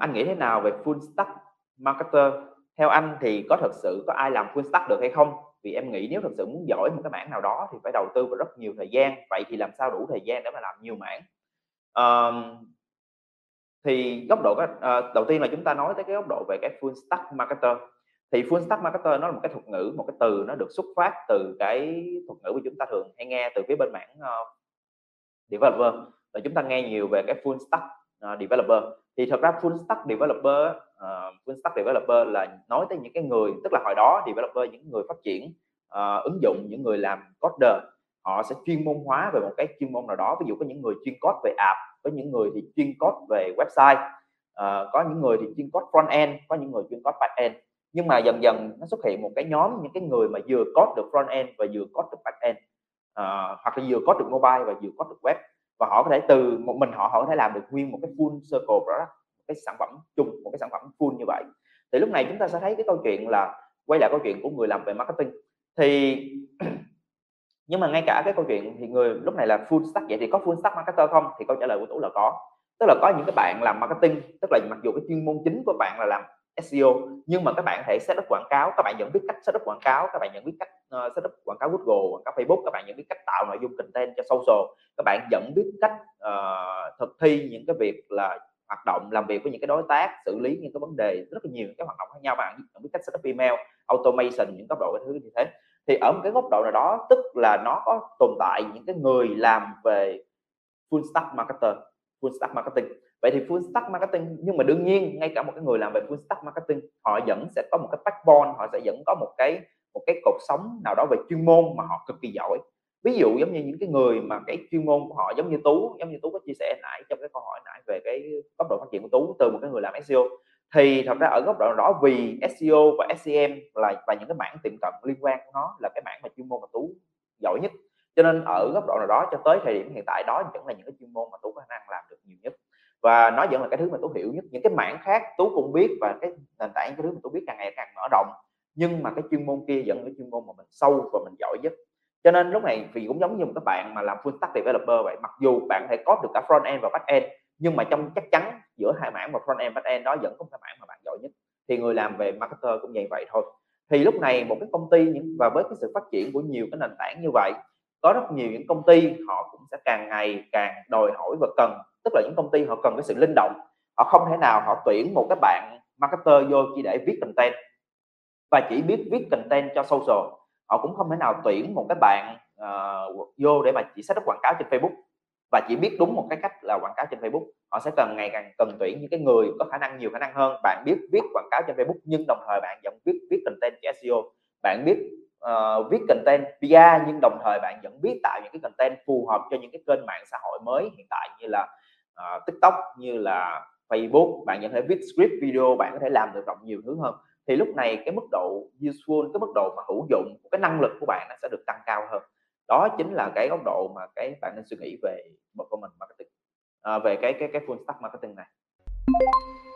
Anh nghĩ thế nào về full stack marketer? Theo anh thì có thật sự có ai làm full stack được hay không? Vì em nghĩ nếu thật sự muốn giỏi một cái mảng nào đó thì phải đầu tư vào rất nhiều thời gian. Vậy thì làm sao đủ thời gian để mà làm nhiều mảng? Thì góc độ đầu tiên là chúng ta nói tới cái góc độ về cái full stack marketer. Thì full stack marketer nó là một cái thuật ngữ, một cái từ nó được xuất phát từ cái thuật ngữ mà chúng ta thường hay nghe từ phía bên mảng developer. Là chúng ta nghe nhiều về cái full stack developer. Thì thật ra full stack developer là nói tới những cái người, tức là hồi đó developer, những người phát triển ứng dụng, những người làm coder, họ sẽ chuyên môn hóa về một cái chuyên môn nào đó. Ví dụ có những người chuyên code về app, có những người thì chuyên code về website, có những người thì chuyên code front end, có những người chuyên code back end. Nhưng mà dần dần nó xuất hiện một cái nhóm những cái người mà vừa code được front end và vừa code được back end, hoặc là vừa code được mobile và vừa code được web, và họ có thể từ một mình họ có thể làm được nguyên một cái full circle product, cái sản phẩm chung, một cái sản phẩm full như vậy. Thì lúc này chúng ta sẽ thấy cái câu chuyện là quay lại câu chuyện của người làm về marketing. Thì nhưng mà ngay cả cái câu chuyện thì người lúc này là full stack, vậy thì có full stack marketer không? Thì câu trả lời của Tú là có. Tức là có những cái bạn làm marketing, tức là mặc dù cái chuyên môn chính của bạn là làm SEO, nhưng mà các bạn hãy setup quảng cáo, các bạn vẫn biết cách setup quảng cáo, các bạn vẫn biết cách setup quảng cáo Google, quảng cáo Facebook, các bạn vẫn biết cách tạo nội dung content cho social, các bạn vẫn biết cách thực thi những cái việc là hoạt động, làm việc với những cái đối tác, xử lý những cái vấn đề, rất là nhiều những cái hoạt động khác nhau, bạn cũng biết cách setup email, automation, những cấp độ cái thứ như thế. Thì ở một cái góc độ nào đó, tức là nó có tồn tại những cái người làm về full stack marketer, full stack marketing. Vậy thì full stack marketing, nhưng mà đương nhiên ngay cả một cái người làm về full stack marketing, họ vẫn sẽ có một cái backbone, họ sẽ vẫn có một cái cột sống nào đó về chuyên môn mà họ cực kỳ giỏi. Ví dụ giống như những cái người mà cái chuyên môn của họ giống như Tú có chia sẻ nãy trong cái câu hỏi nãy về cái góc độ phát triển của Tú từ một cái người làm SEO, thì thật ra ở góc độ đó vì SEO và SEM và những cái mảng tiệm cận liên quan của nó là cái mảng mà chuyên môn mà Tú giỏi nhất, cho nên ở góc độ nào đó cho tới thời điểm hiện tại đó vẫn là những cái chuyên môn mà Tú có khả năng làm được nhiều nhất, và nó vẫn là cái thứ mà Tú hiểu nhất. Những cái mảng khác Tú cũng biết, và cái nền tảng cái thứ mà Tú biết càng ngày càng mở rộng, nhưng mà cái chuyên môn kia vẫn là cái chuyên môn mà mình sâu và mình giỏi nhất. Cho nên lúc này thì cũng giống như một các bạn mà làm full stack developer vậy, mặc dù bạn có thể code được cả front end và back end, nhưng mà trong chắc chắn giữa hai mảng mà front end back end đó vẫn có một cái mảng mà bạn giỏi nhất. Thì người làm về marketer cũng như vậy thôi. Thì lúc này một cái công ty, và với cái sự phát triển của nhiều cái nền tảng như vậy, có rất nhiều những công ty họ cũng sẽ càng ngày càng đòi hỏi và cần, tức là những công ty họ cần cái sự linh động. Họ không thể nào họ tuyển một cái bạn marketer vô chỉ để viết content và chỉ biết viết content cho social. Họ cũng không thể nào tuyển một cái bạn vô để mà chỉ setup quảng cáo trên Facebook và chỉ biết đúng một cái cách là quảng cáo trên Facebook. Họ sẽ cần ngày càng cần tuyển những cái người có khả năng, nhiều khả năng hơn. Bạn biết viết quảng cáo trên Facebook nhưng đồng thời bạn vẫn viết content cho SEO. Bạn biết viết content PR nhưng đồng thời bạn vẫn biết tạo những cái content phù hợp cho những cái kênh mạng xã hội mới hiện tại như là TikTok, như là Facebook. Bạn vẫn có thể viết script video, bạn có thể làm được rộng nhiều thứ hơn. Thì lúc này cái mức độ useful, cái mức độ mà hữu dụng của cái năng lực của bạn nó sẽ được tăng cao hơn. Đó chính là cái góc độ mà cái bạn nên suy nghĩ về một của mình marketing, về cái full stack marketing này.